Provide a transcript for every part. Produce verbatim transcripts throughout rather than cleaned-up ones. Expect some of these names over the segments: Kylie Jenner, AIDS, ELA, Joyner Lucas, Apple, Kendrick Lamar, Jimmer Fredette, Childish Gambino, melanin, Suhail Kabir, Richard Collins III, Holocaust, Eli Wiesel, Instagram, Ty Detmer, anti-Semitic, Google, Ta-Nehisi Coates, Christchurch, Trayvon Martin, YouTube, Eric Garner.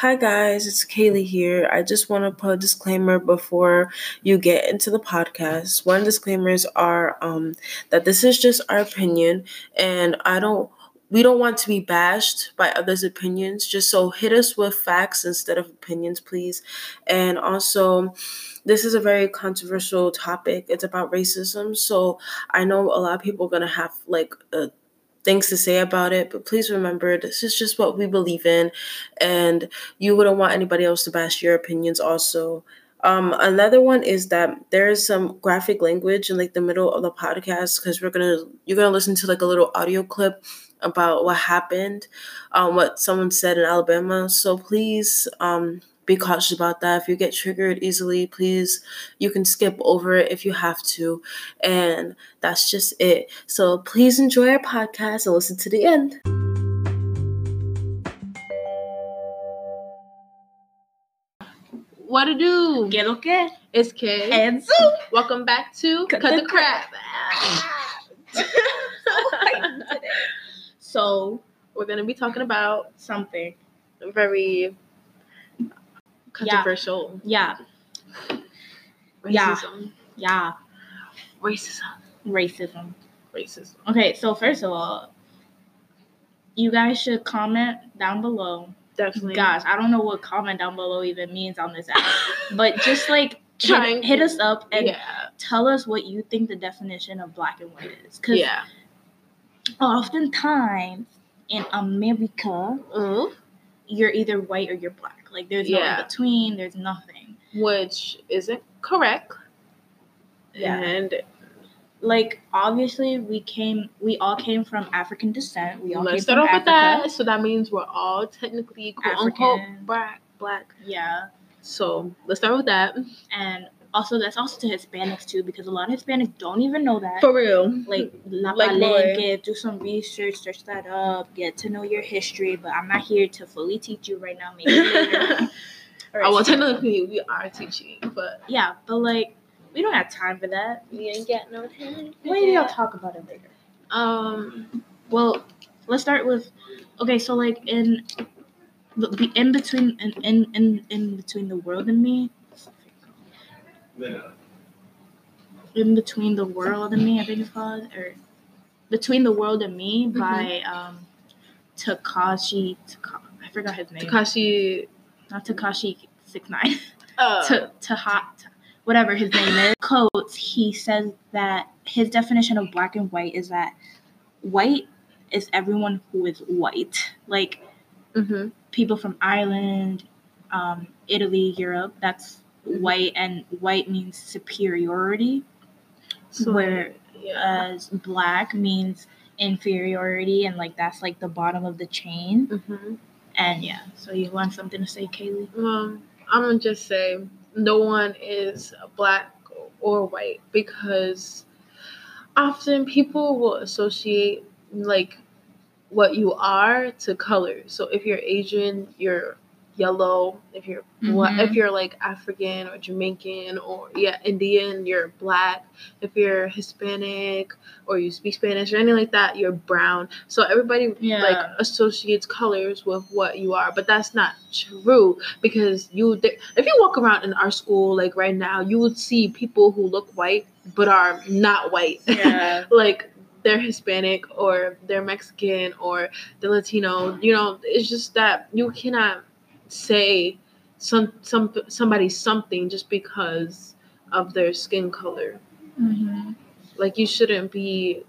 Hi guys, it's Kaylee here. I just want to put a disclaimer before you get into the podcast. One of the disclaimers are um, that this is just our opinion, and I don't. We don't want to be bashed by others' opinions. Just so hit us with facts instead of opinions, please. And also, this is a very controversial topic. It's about racism, so I know a lot of people are gonna have like a. things to say about it, but please remember, this is just what we believe in, and you wouldn't want anybody else to bash your opinions also. Um, another one is that there is some graphic language in like the middle of the podcast, because we're gonna you're gonna listen to like a little audio clip about what happened, um, what someone said in Alabama. So please um, be cautious about that. If you get triggered easily, please, you can skip over it if you have to. And that's just it. So please enjoy our podcast and listen to the end. What to do? Get okay. It's Kay. And Zoom. Welcome back to Cut, Cut the, the Crap. crap. So we're going to be talking about something very... controversial. Yeah. Yeah. Racism. Yeah. Racism. Racism. Racism. Okay, so first of all, you guys should comment down below. Definitely. Gosh, I don't know what comment down below even means on this app. But just like hit, hit us up and yeah. tell us what you think the definition of black and white is. Because yeah. oftentimes in America, mm-hmm. you're either white or you're black. Like, there's no yeah. in between. There's nothing. Which isn't correct. Yeah. And, like, obviously, we came, we all came from African descent. We all Let's came from Africa. Let's start off with that. So that means we're all technically, quote-unquote, black, black. Yeah. So, let's start with that. And also, that's also to Hispanics, too, because a lot of Hispanics don't even know that. For real. Like, La Palenque, like do some research, search that up, get to know your history, but I'm not here to fully teach you right now, maybe later. Or oh, well, technically, we are teaching, but... Yeah, but, like, we don't have time for that. We ain't got no time. Maybe I'll talk about it later. Um, well, let's start with... Okay, so, like, in... The in-between in, in, in, in between the world and me... In Between the World and Me, I think it's called, or Between the World and Me by mm-hmm. um, Takashi. Taka- I forgot his name. Takashi, not Takashi six nine. Oh, to Taha, whatever his name is. Coates. He says that his definition of black and white is that white is everyone who is white, like mm-hmm. people from Ireland, um, Italy, Europe. That's white, and white means superiority, so, whereas yeah. black means inferiority, and like that's like the bottom of the chain. Mm-hmm. And yeah, so you want something to say, Kaylee? Um, I'm gonna just say no one is black or white, because often people will associate like what you are to color. So if you're Asian, you're yellow. If you're black, mm-hmm. if you're like African or Jamaican or yeah Indian, you're black. If you're Hispanic or you speak Spanish or anything like that, you're brown. So everybody yeah. like associates colors with what you are, but that's not true, because you th- if you walk around in our school like right now, you would see people who look white but are not white. Yeah. Like they're Hispanic or they're Mexican or they're Latino. You know, it's just that you cannot say some some somebody something just because of their skin color. Mm-hmm. Like you shouldn't be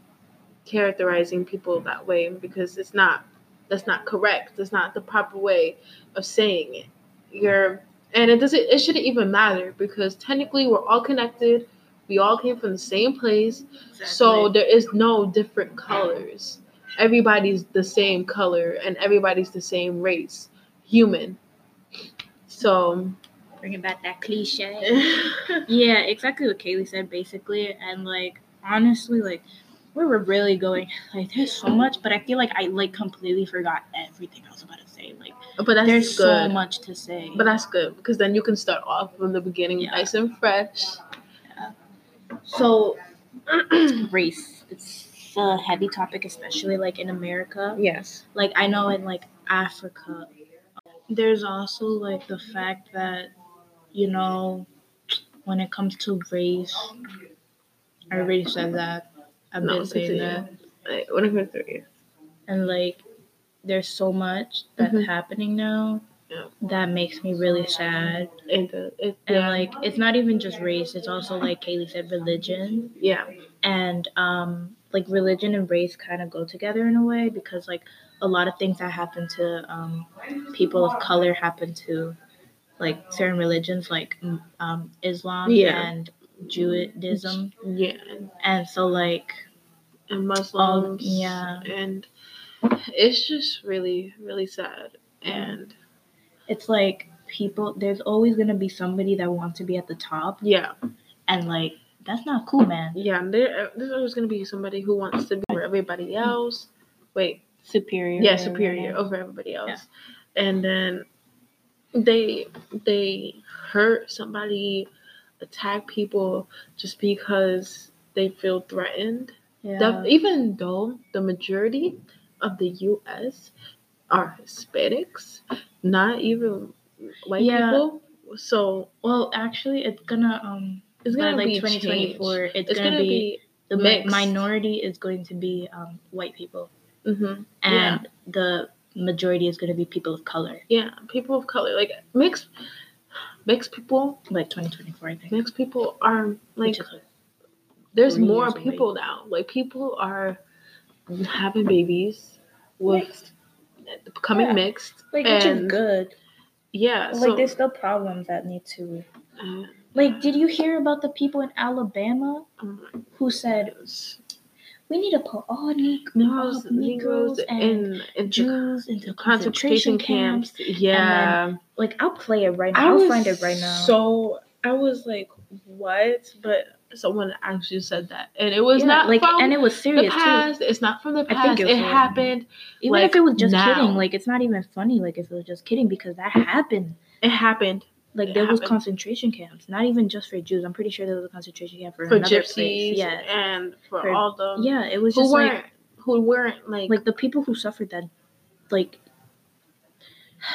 characterizing people that way, because it's not that's not correct. That's not the proper way of saying it. You're and it doesn't it shouldn't even matter, because technically we're all connected. We all came from the same place. Exactly. So there is no different colors. Everybody's the same color and everybody's the same race. Human. So bring about that cliche. Yeah, exactly what Kaylee said basically. And like honestly, like we were really going like there's so much, but I feel like I like completely forgot everything I was about to say. Like but that's there's good. so much to say. But that's good, because then you can start off from the beginning yeah. nice and fresh. Yeah. So race. It's a heavy topic, especially like in America. Yes. Like I know in like Africa there's also, like, the fact that, you know, when it comes to race, I already said that. I've no, been saying that. Like, when it comes to race. And, like, there's so much that's mm-hmm. happening now yeah. that makes me really sad. It does. It, and, yeah. like, it's not even just race. It's also, like Kaylee said, religion. Yeah. And, um, like, religion and race kind of go together in a way because, like, a lot of things that happen to um, people of color happen to, like, certain religions, like um, Islam yeah. and Judaism. Yeah. And so, like... And Muslims. All, yeah. And it's just really, really sad. And... It's, like, people... There's always going to be somebody that wants to be at the top. Yeah. And, like, that's not cool, man. Yeah. There, there's always going to be somebody who wants to be over everybody else. Wait. Superior. Yeah, superior over everybody else. Yeah. And then... They they hurt somebody, attack people just because they feel threatened. Yeah. That, even though the majority of the U S are Hispanics, not even white yeah. people. So well, actually, it's gonna um it's gonna like twenty twenty-four. It's, it's gonna, gonna be, be the mixed. Minority is going to be um white people, mm-hmm. and yeah. the. Majority is going to be people of color. Yeah, people of color. Like, mixed mixed people. Like, twenty twenty-four, I think. Mixed people are, like, like there's more people away. Now. Like, people are having babies with mixed. Becoming yeah. mixed. Like, which is good. Yeah. Like, so, there's still problems that need to... Uh, like, did you hear about the people in Alabama um, who said... We need to put all Negroes, Negroes and in, in Jews the, into concentration, concentration camps. camps. Yeah. And then, like, I'll play it right now. I I'll find it right now. So, I was like, what? But someone actually said that. And it was yeah, not like, from and it was serious, the past. Too. It's not from the past. I think it, it happened. Even like, if it was just now. Kidding. Like, it's not even funny. Like, if it was just kidding because that happened. It happened. Like, it there happened. Was concentration camps, not even just for Jews. I'm pretty sure there was a concentration camp for, for another gypsies place. Yes. And for, for all the... Yeah, it was who just, weren't, like... Who weren't, like... Like, the people who suffered that, like...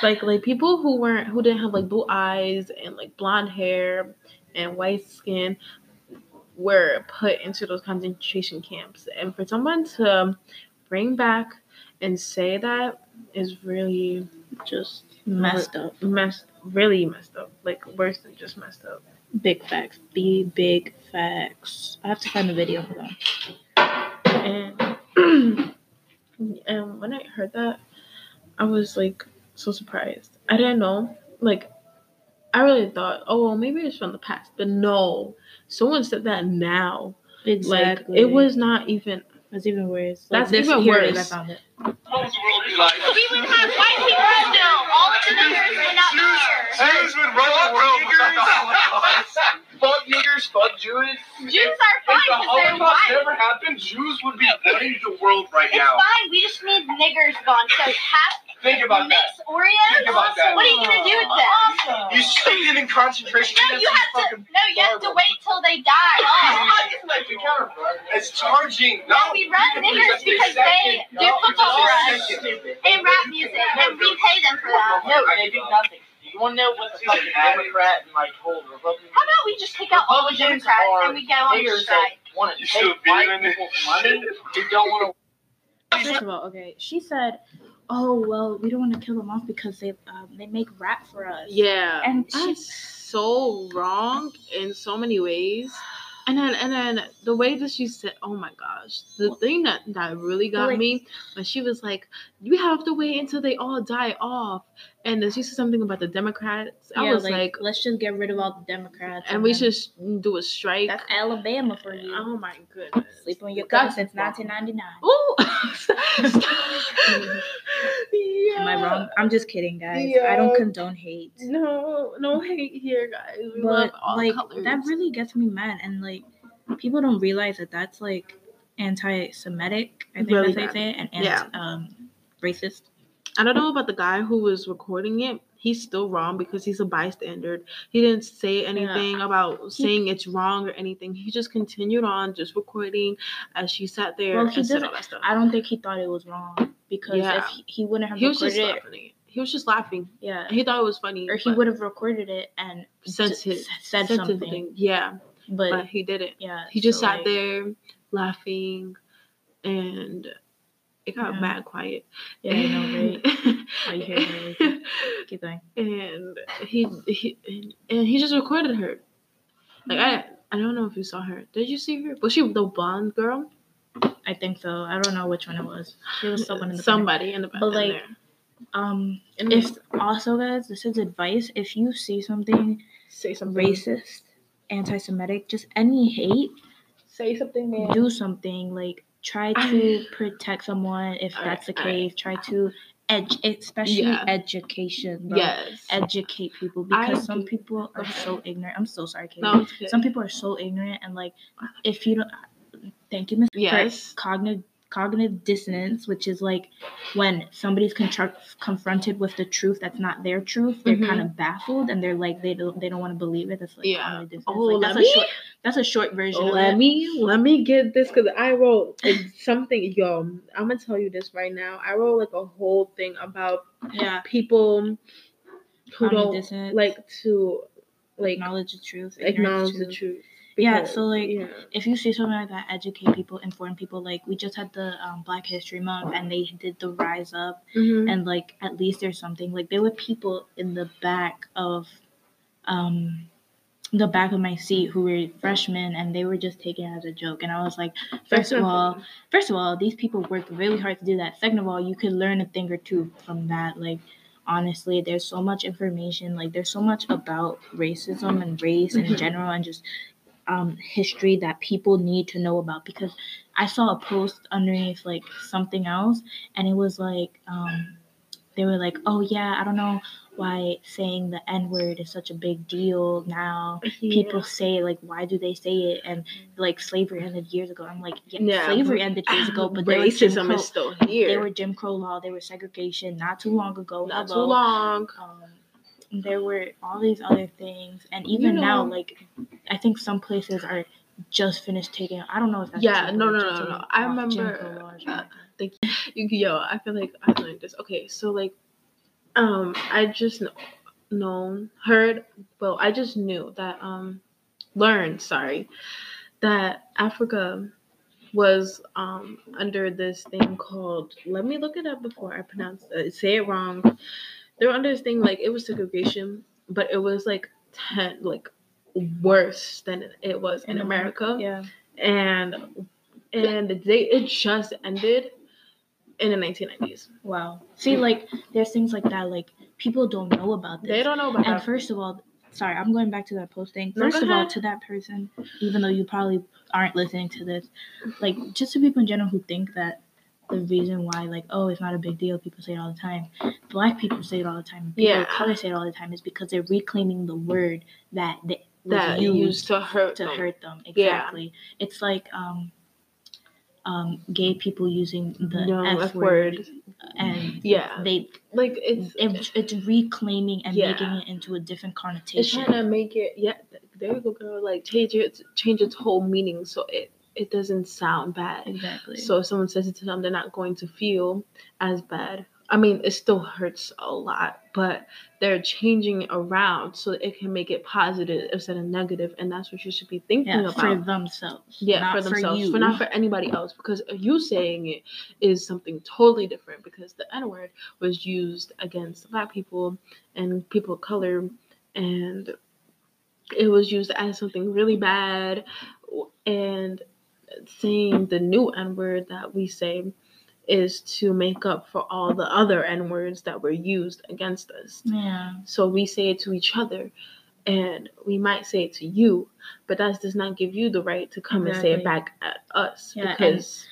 Like, like people who weren't... Who didn't have, like, blue eyes and, like, blonde hair and white skin were put into those concentration camps. And for someone to bring back and say that is really just... Messed up. Messed really messed up. Like, worse than just messed up. Big facts. Be big facts. I have to find the video for that. And, and when I heard that, I was, like, so surprised. I didn't know. Like, I really thought, oh, well, maybe it's from the past. But no. Someone said that now. Exactly. Like, it was not even... That's even worse. Like, that's this even worse. Is, I found it. What would the world be like? We would have white people still. All of the niggers would not be here. Jews would run the world without the Holocaust. Fuck niggers, fuck Jews. Jews are fine because they're white. If the Holocaust never happened, Jews would be running the world right now. It's fine. We just need niggers gone. So half think about mixed that. Oreos. Think about that. What are you gonna do with them? Awesome. You stay in concentration camps. No, you have to. No, you have to wait till they die. It's charging. No, no we run niggers because they do football for us and rap music, and we pay them for that. No, they do nothing. You want to know what the fucking Democrat and like whole Republican? How about we just take out all the Democrats and we go on a strike? You should be in people money. You don't want to. First of all, okay, she said. Oh well, we don't want to kill them off because they um, they make rap for us. Yeah, and that's so wrong in so many ways. And then and then the way that she said, oh my gosh, the well, thing that, that really got like, me when she was like, you have to wait until they all die off. And then she said something about the Democrats. I yeah, was like, like, let's just get rid of all the Democrats, and, and we should do a strike. That's Alabama for you. Oh my goodness, sleep on your couch since nineteen ninety-nine. Ooh. Yeah. Am I wrong? I'm just kidding, guys. Yeah. I don't condone hate. No, no hate here, guys. We but, love all like, colors. That really gets me mad. And, like, people don't realize that that's, like, anti-Semitic. I think really that's how you say it. And anti- yeah. um, racist. I don't know about the guy who was recording it. He's still wrong because he's a bystander. He didn't say anything yeah. about saying he, it's wrong or anything. He just continued on just recording as she sat there well, and he said all that stuff. I don't think he thought it was wrong because yeah. if he, he wouldn't have he recorded was just it, it. He He was just laughing. Yeah. He thought it was funny. Or he would have recorded it and said, his, said, said something. something. Yeah. But, but he didn't. Yeah. He just so sat like, there laughing, and it got yeah. mad quiet. Yeah, I know, right? Oh, you hear me? Keep going. And he, he and, and he just recorded her. Like, I I don't know if you saw her. Did you see her? Was she the blonde girl? I think so. I don't know which one it was. She was someone in the somebody in the back. But like, there. um, and if also guys, this is advice. If you see something, say something racist, anti-Semitic, just any hate, say something, man. Do something. Like, try to protect someone if all that's right, the case. Right. Try to edu- especially yeah. education. Bro. Yes, educate people because I some do. people are okay. so ignorant. I'm so sorry, Katie. No, it's good. Some people are so ignorant, and like, if you don't. Thank you, Miz Yes. Cognitive cognitive dissonance, which is like when somebody's con- confronted with the truth that's not their truth, they're mm-hmm. kind of baffled and they're like they don't they don't want to believe it. That's like yeah. cognitive dissonance. Oh, like, let that's me? a short that's a short version. Let of that. me let me get this because I wrote something, yo. I'm gonna tell you this right now. I wrote like a whole thing about yeah. people who cognitive don't dissonance. like to like acknowledge the truth. Acknowledge the truth. The truth. Because, yeah, so, like, yeah. if you see something like that, educate people, inform people. Like, we just had the um, Black History Month, and they did the Rise Up, mm-hmm. and, like, at least there's something. Like, there were people in the back of um, the back of my seat who were freshmen, and they were just taking it as a joke. And I was like, first of all, first of all, these people worked really hard to do that. Second of all, you could learn a thing or two from that, like. Honestly, there's so much information. Like, there's so much about racism and race mm-hmm. in general and just um, history that people need to know about. Because I saw a post underneath, like, something else, and it was like, um, they were like, oh, yeah, I don't know why saying the N-word is such a big deal now. Yeah. People say, like, why do they say it? And, like, slavery ended years ago. I'm like, yeah, yeah. slavery ended years ago, but racism is still here. There were Jim Crow law. There were segregation not too long ago. Not hello. too long. Um, there were all these other things. And even you know, now, like, I think some places are just finished taking – I don't know if that's – Yeah, no, no, no, no. I remember – uh, thank you. Yo, I feel like I learned this. Okay, so, like, Um, I just know, known, heard, well, I just knew that, um, learned, sorry, that Africa was, um, under this thing called, let me look it up before I pronounce it, say it wrong. They were under this thing, like, it was segregation, but it was, like, ten, like, worse than it was in, in America. America. Yeah. And, and they, it just ended in the nineteen nineties. Wow. See, like, there's things like that. Like, people don't know about this. They don't know about that. And first of all, sorry, I'm going back to that posting. First of all, to that person, even though you probably aren't listening to this, like, just to people in general who think that the reason why, like, oh, it's not a big deal, people say it all the time. Black people say it all the time. People yeah. of color say it all the time. Is because they're reclaiming the word that they that used, used to hurt to them. hurt them. Exactly. Yeah. It's like, um, Um, gay people using the no, F word, word. And yeah, they like it's it, it's reclaiming and yeah. making it into a different connotation. It's trying to make it yeah. There you go, girl. Like change it, change its whole meaning so it it doesn't sound bad. Exactly. So if someone says it to them, they're not going to feel as bad. I mean, it still hurts a lot, but they're changing it around so that it can make it positive instead of negative, and that's what you should be thinking yeah, about. For themselves. Yeah, for themselves. For, for not for anybody else, because you saying it is something totally different, because the N-word was used against Black people and people of color, and it was used as something really bad, and saying the new N-word that we say is to make up for all the other N-words that were used against us. Yeah. So we say it to each other, and we might say it to you, but that does not give you the right to come exactly. and say it back at us. Yeah, because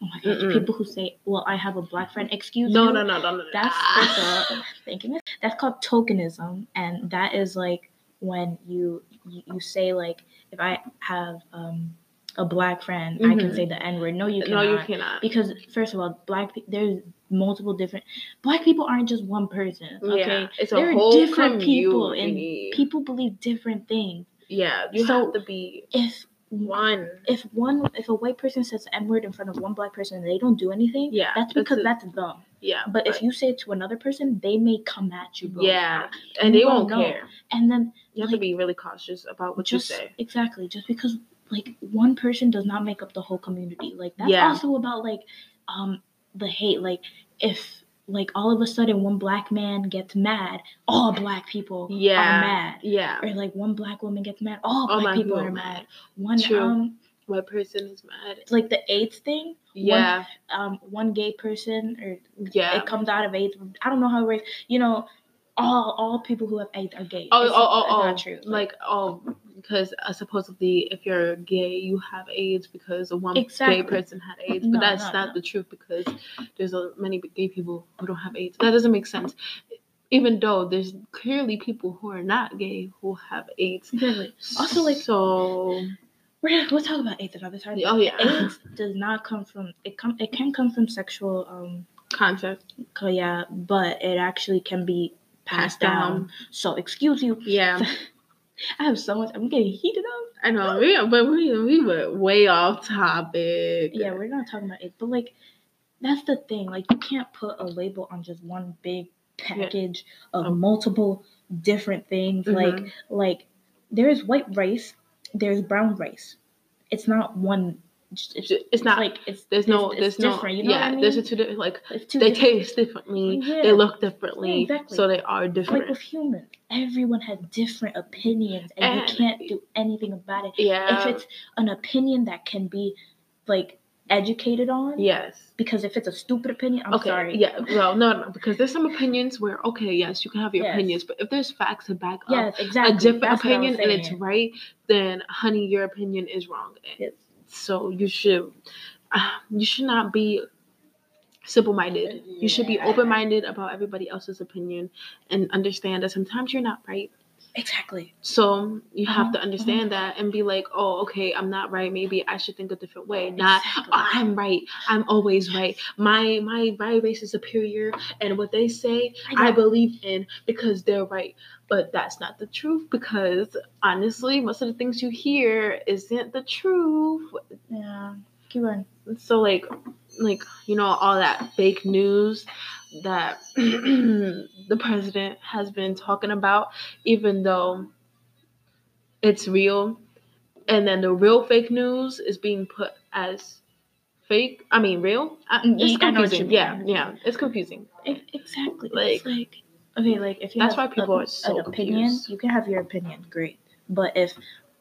oh my gosh, mm-mm. people who say, well, I have a Black friend, excuse no, you. No, no, no, no, no. That's, that's, uh, thank you, that's called tokenism, and that is like when you you, you say, like, if I have... um. a Black friend, mm-hmm. I can say the N-word. No, you cannot. No, you cannot. Because, first of all, Black pe- there's multiple different... Black people aren't just one person, okay? Yeah, it's there a whole there are different people, and people believe different things. Yeah, you so have to be if one. If one, if a white person says the N-word in front of one Black person and they don't do anything, yeah, that's because that's, a, that's them. Yeah. But, but if you say it to another person, they may come at you, bro. Yeah. And you they won't know. care. And then you have like, to be really cautious about what just, you say. Exactly. Just because like one person does not make up the whole community. Like that's yeah. also about like um the hate. Like if like all of a sudden one black man gets mad, all black people yeah. are mad. Yeah. Or like one black woman gets mad, all, all black people, people are mad. mad. One True. um White person is mad. It's like the AIDS thing. Yeah. One, um, one gay person, or yeah, it comes out of AIDS. I don't know how it works. You know, all all people who have AIDS are gay. Oh, it's, oh, oh, oh. Not true. Like, like oh, because uh, supposedly if you're gay, you have AIDS because one exactly. gay person had AIDS. But no, that's no, not no. the truth because there's a, many gay people who don't have AIDS. That doesn't make sense. Even though there's clearly people who are not gay who have AIDS. Exactly. Also, like so. We're gonna, we'll talk about AIDS another time. Oh yeah, AIDS does not come from it. Come it can come from sexual um contact. Yeah, but it actually can be passed, passed down. down. So excuse you. Yeah, I have so much. I'm getting heated up. I know, we but we we were way off topic. Yeah, we're not talking about AIDS, but like that's the thing. Like you can't put a label on just one big package yeah. of um, multiple different things. Mm-hmm. Like like there is white race. There's brown race. It's not one. It's, it's not like it's there's it's, no there's no you know yeah. I mean? There's a two different like two they different. taste differently. Yeah. They look differently. Yeah, exactly. So they are different. Like with humans, everyone has different opinions, and, and you can't do anything about it. Yeah. If it's an opinion that can be like educated on. Yes. Because if it's a stupid opinion, I'm okay, sorry. Yeah. Well, no, no, because there's some opinions where okay, yes, you can have your yes. opinions, but if there's facts to back up yes, exactly. a different That's opinion and it's right, then honey, your opinion is wrong. Yes. So you should, uh, you should not be simple-minded. Yeah. You should be open-minded about everybody else's opinion and understand that sometimes you're not right. Exactly. So you have um, to understand um, that and be like, oh, okay, I'm not right. Maybe I should think a different way. Not, exactly. oh, I'm right. I'm always right. My my my race is superior, and what they say, I, I believe in because they're right. But that's not the truth because honestly, most of the things you hear isn't the truth. Yeah. Keep on. So like, like you know, all that fake news that the president has been talking about, even though it's real, and then the real fake news is being put as fake. I mean, real. I, it's confusing. Yeah, yeah, it's confusing. It, exactly. Like, it's like, okay, like if you that's have why people a, are so an opinion, confused. You can have your opinion, great. But if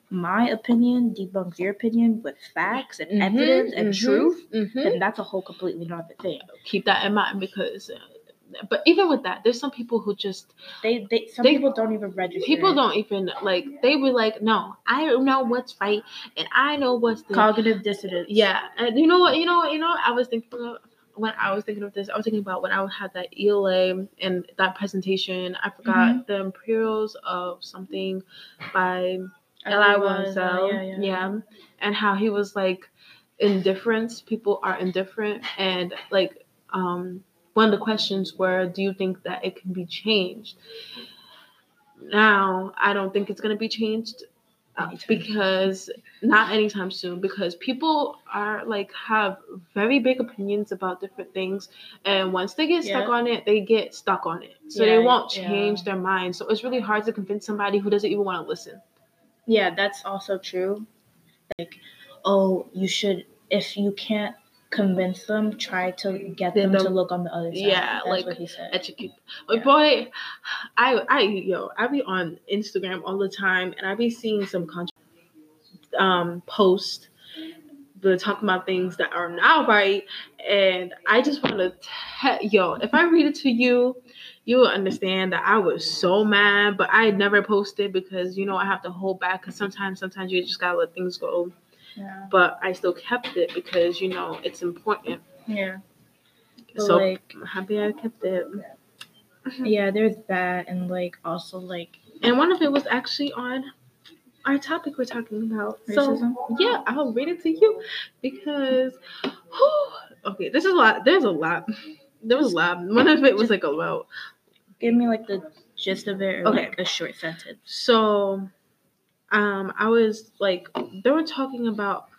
my opinion debunks your opinion with facts and mm-hmm, evidence and mm-hmm, truth, mm-hmm. then that's a whole completely another thing. Keep that in mind because, uh, but even with that, there's some people who just they they some they, people don't even register. People don't even like they be like, no, I know what's right and I know what's the cognitive dissonance. Yeah, and you know what, you know, you know, I was thinking of, when I was thinking of this, I was thinking about when I had that E L A and that presentation. I forgot mm-hmm. the Imperials of something by. Eli Wiesel, yeah, yeah. yeah, and how he was like, indifference. People are indifferent, and like, um, one of the questions were, do you think that it can be changed? Now, I don't think it's gonna be changed uh, because not anytime soon. Because people are like have very big opinions about different things, and once they get stuck yeah. on it, they get stuck on it. So yeah, they won't change yeah. their mind. So it's really hard to convince somebody who doesn't even want to listen. Yeah, that's also true. Like, oh, you should, if you can't convince them, try to get them, them to look on the other side. Yeah, that's like, what he said. Educate. Yeah. Boy, I, I, yo, I be on Instagram all the time, and I be seeing some con- um, posts that talk about things that are not right, and I just want to, te- yo, if I read it to you, you will understand that I was so mad, but I never posted because, you know, I have to hold back because sometimes, sometimes you just gotta let things go. Yeah. But I still kept it because, you know, it's important. Yeah. So like, I'm happy I kept it. Yeah. yeah, there's that. And like, also like. And one of it was actually on our topic we're talking about. Racism. So yeah, I'll read it to you because, whew, okay, this is a lot. There's a lot. There was a lot. One of it was like a low. Give me like the gist of it or okay. like a short sentence. So um I was like they were talking about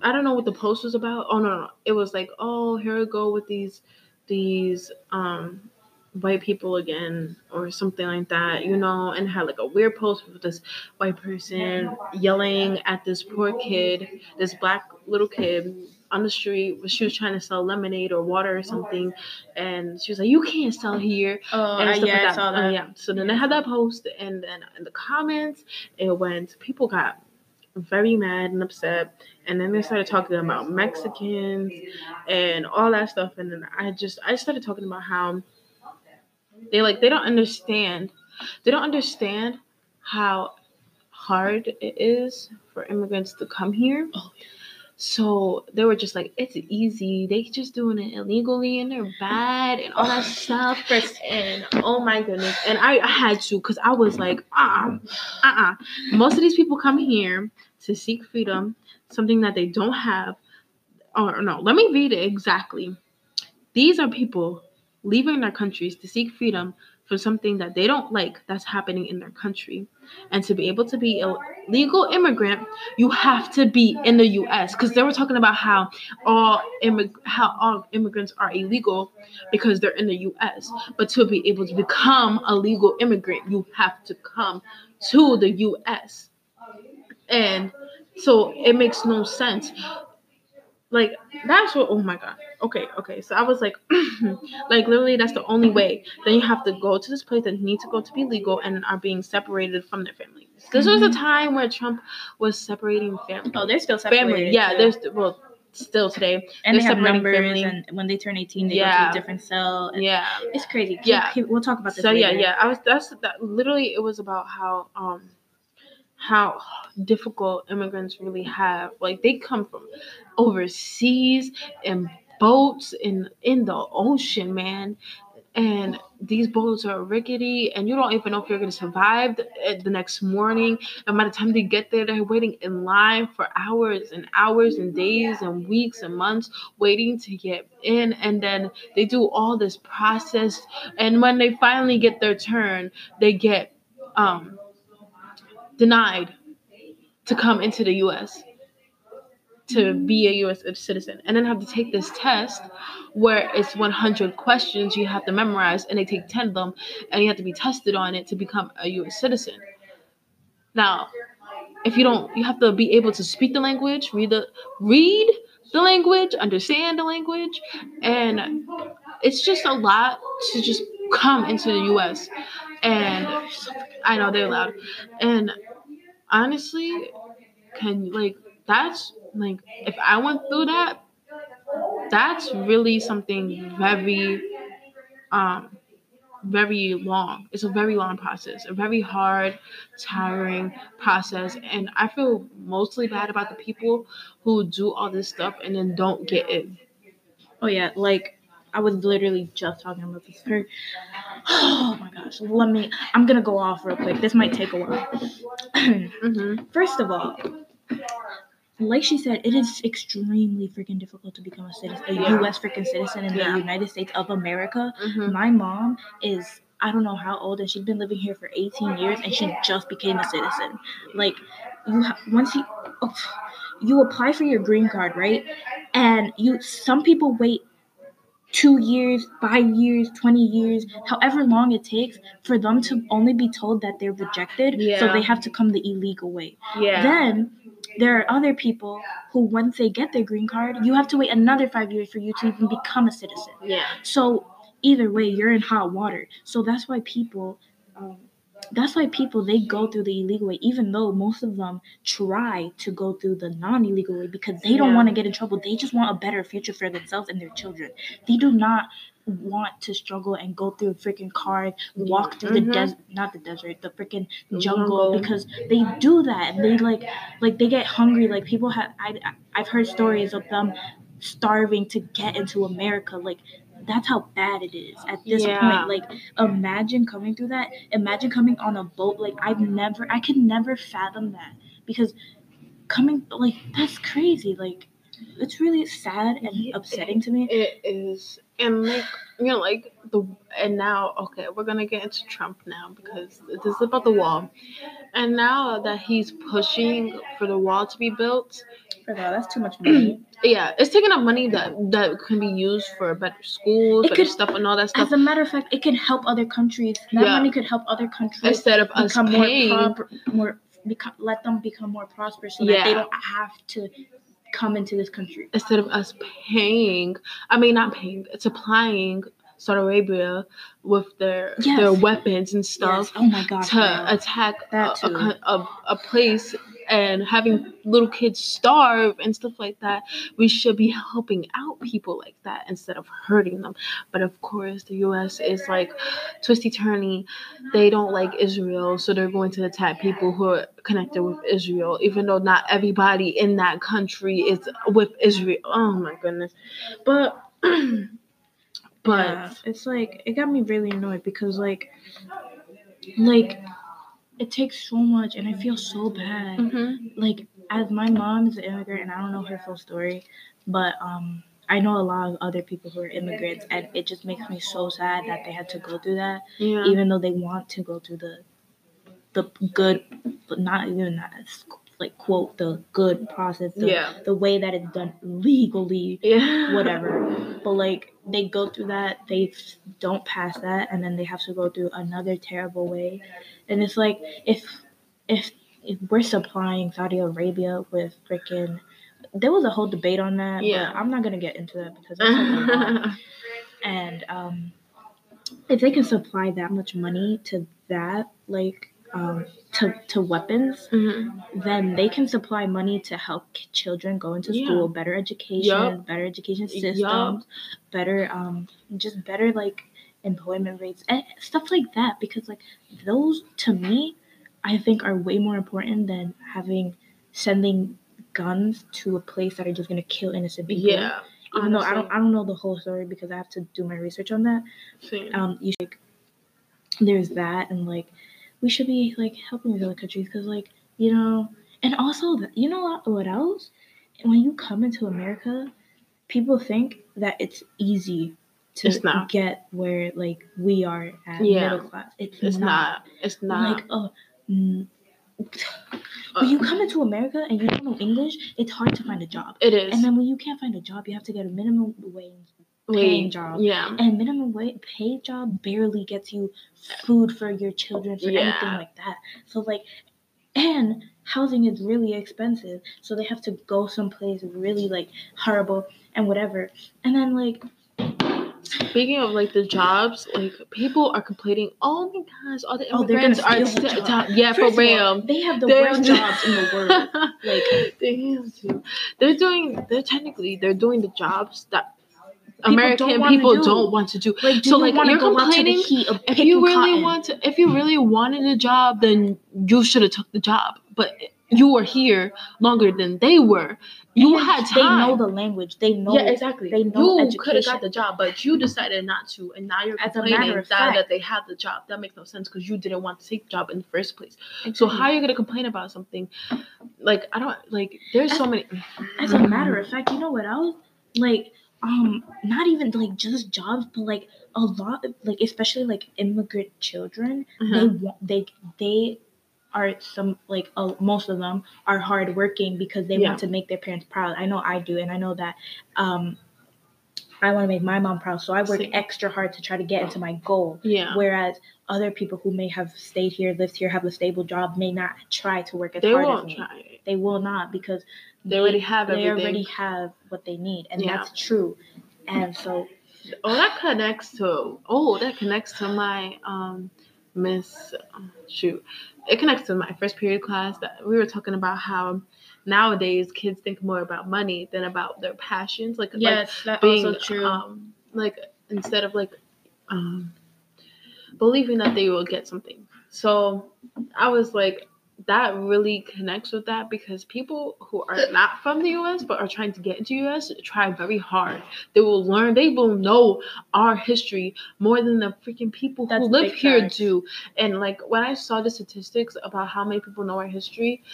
I don't know what the post was about. Oh no, no. It was like, oh, here we go with these these um, white people again or something like that, you know, and had like a weird post with this white person yelling at this poor kid, this black little kid on the street. She was trying to sell lemonade or water or something, and she was like, "You can't sell here." Oh, and stuff yeah, like that. I saw that. Um, yeah. So then I had that post, and then in the comments, it went. People got very mad and upset, and then they started talking about Mexicans and all that stuff. And then I just, I started talking about how they like they don't understand, they don't understand how hard it is for immigrants to come here. Oh, yeah. So they were just like, it's easy. They just doing it illegally and they're bad and all that stuff. And oh my goodness. And I, I had to, because I was like, uh-uh, uh-uh. Most of these people come here to seek freedom, something that they don't have. Or no, let me read it exactly. These are people leaving their countries to seek freedom for something that they don't like that's happening in their country. And to be able to be a legal immigrant, you have to be in the U S because they were talking about how all immig- how all immigrants are illegal because they're in the U S But to be able to become a legal immigrant, you have to come to the U S And so it makes no sense. Like, that's what, oh my God. Okay, okay. So I was like, like, literally, that's the only way. Then you have to go to this place that you need to go to be legal and are being separated from their families. This mm-hmm. was a time where Trump was separating families. Oh, they're still separated. Family. Yeah, there's, well, still today. And they're they have numbers, family. And when they turn eighteen, they yeah. go to a different cell. And yeah. It's crazy. Keep, yeah. Keep, we'll talk about this so, later. So, yeah, yeah. I was, that's, that, literally, it was about how, um, how difficult immigrants really have. Like, they come from overseas in boats in in the ocean, man. And these boats are rickety, and you don't even know if you're going to survive the, the next morning. And by the time they get there, they're waiting in line for hours and hours and days and weeks and months waiting to get in. And then they do all this process. And when they finally get their turn, they get um, denied to come into the U S to be a U S citizen, and then have to take this test where it's one hundred questions you have to memorize, and they take ten of them, and you have to be tested on it to become a U S citizen. Now, if you don't, you have to be able to speak the language, read the read the language, understand the language, and it's just a lot to just come into the U S And I know they're loud. And honestly, can like that's like if I went through that, that's really something very, um, very long. It's a very long process, a very hard, tiring process. And I feel mostly bad about the people who do all this stuff and then don't get it. Oh yeah, like. I was literally just talking about this. Oh my gosh. Let me, I'm going to go off real quick. This might take a while. mm-hmm. First of all, like she said, it is extremely freaking difficult to become a citizen, a yeah. U S freaking citizen in yeah. the United States of America. Mm-hmm. My mom is, I don't know how old, and she's been living here for eighteen years, and she just became a citizen. Like, you ha- once you, oh, you apply for your green card, right? And you, some people wait two years, five years, twenty years, however long it takes for them to only be told that they're rejected, yeah. so they have to come the illegal way. Yeah. Then there are other people who, once they get their green card, you have to wait another five years for you to even become a citizen. Yeah. So either way, you're in hot water. So that's why people... Um, That's why people, they go through the illegal way, even though most of them try to go through the non-illegal way because they don't yeah. want to get in trouble. They just want a better future for themselves and their children. They do not want to struggle and go through freaking cars, walk through mm-hmm. the desert, not the desert, the freaking jungle, because they do that. And they, like, like they get hungry. Like, people have, I, I've heard stories of them starving to get into America, like, that's how bad it is at this yeah. point. Like, imagine coming through that. Imagine coming on a boat. Like, I've never, I could never fathom that. Because coming, like, that's crazy. Like, it's really sad and upsetting to me. It is. And, like, you know, like, the and now, okay, we're going to get into Trump now because this is about the wall. And now that he's pushing for the wall to be built. For that, that's too much money. Yeah, it's taking up money that, that can be used for better schools, it better could, stuff, and all that stuff. As a matter of fact, it can help other countries. That yeah. money could help other countries. Instead of us become paying. More, proper, more become, let them become more prosperous so yeah. that they don't have to come into this country. Instead of us paying, I mean, not paying, supplying Saudi Arabia with their yes. their weapons and stuff yes. oh my God, to man. attack a, a, a, a place and having little kids starve and stuff like that. We should be helping out people like that instead of hurting them. But of course, the U S is like twisty-turny. They don't like Israel, so they're going to attack people who are connected with Israel, even though not everybody in that country is with Israel. Oh my goodness. But but yeah, it's like, it got me really annoyed because like like it takes so much, and I feel so bad. Mm-hmm. Like, as my mom is an immigrant, and I don't know her full story, but um, I know a lot of other people who are immigrants, and it just makes me so sad that they had to go through that, yeah. even though they want to go through the the good, but not even that, like, quote, the good process, the, yeah. the way that it's done legally, yeah. whatever. But, like, they go through that, they don't pass that, and then they have to go through another terrible way. And it's like, if if if we're supplying Saudi Arabia with freaking, there was a whole debate on that. Yeah, but I'm not gonna get into that because that's a lot. And um, if they can supply that much money to that, like um, to to weapons, mm-hmm. then they can supply money to help children go into yeah. school, better education, yep. better education systems, yep. better um, just better like. employment rates and stuff like that, because like those to me I think are way more important than having sending guns to a place that are just gonna kill innocent people. Yeah, even honestly. though I don't I don't know the whole story because I have to do my research on that. Same. Um, you should, like, there's that, and like we should be like helping these other countries because like you know, and also the, you know what, what else? When you come into America, people think that it's easy. To it's not. Get where like we are at yeah. middle class. It's, it's not. not. It's not. Like oh, mm, when you come into America and you don't know English, it's hard to find a job. It is. And then when you can't find a job, you have to get a minimum wage paying job. Yeah. And minimum wage paid job barely gets you food for your children for yeah. anything like that. So like, and housing is really expensive. So they have to go someplace really like horrible and whatever. And then like. Speaking of like the jobs, like people are complaining. Oh my gosh, all the immigrants oh, are st- the job. yeah First for real. They have the they're worst do- jobs in the world. Like they they're doing. They're technically they're doing the jobs that people American don't people do. don't want to do. Like, do so you like you're complaining. If you really cotton? want to, if you really wanted a job, then you should have took the job. But you were here longer than they were. You and had time. They know the language. They know. Yeah, exactly. They know you could have got the job, but you decided not to, and now you're complaining that, that they have the job. That makes no sense because you didn't want to take the job in the first place. Exactly. So how are you going to complain about something? Like, I don't, like, there's as, so many. As a matter of fact, you know what else? Like, um, not even, like, just jobs, but, like, a lot of, like, especially, like, immigrant children, mm-hmm. they want, they, they, are some like uh, most of them are hardworking because they yeah. want to make their parents proud. I know I do, and I know that um, I want to make my mom proud, so I work Same. extra hard to try to get into my goal. Yeah. Whereas other people who may have stayed here, lived here, have a stable job, may not try to work as they hard won't as me. Try it. They will not because they, they already have everything. They already have what they need, and yeah. that's true. And so, oh, that connects to oh, that connects to my um, miss shoot. It connects to my first period class that we were talking about how nowadays kids think more about money than about their passions. Like, yes, like that's being, also true. Um, like, instead of, like, um, believing that they will get something. So I was like, that really connects with that because people who are not from the U S but are trying to get into the U S try very hard. They will learn. They will know our history more than the freaking people That's who live here fact. do. And, like, when I saw the statistics about how many people know our history,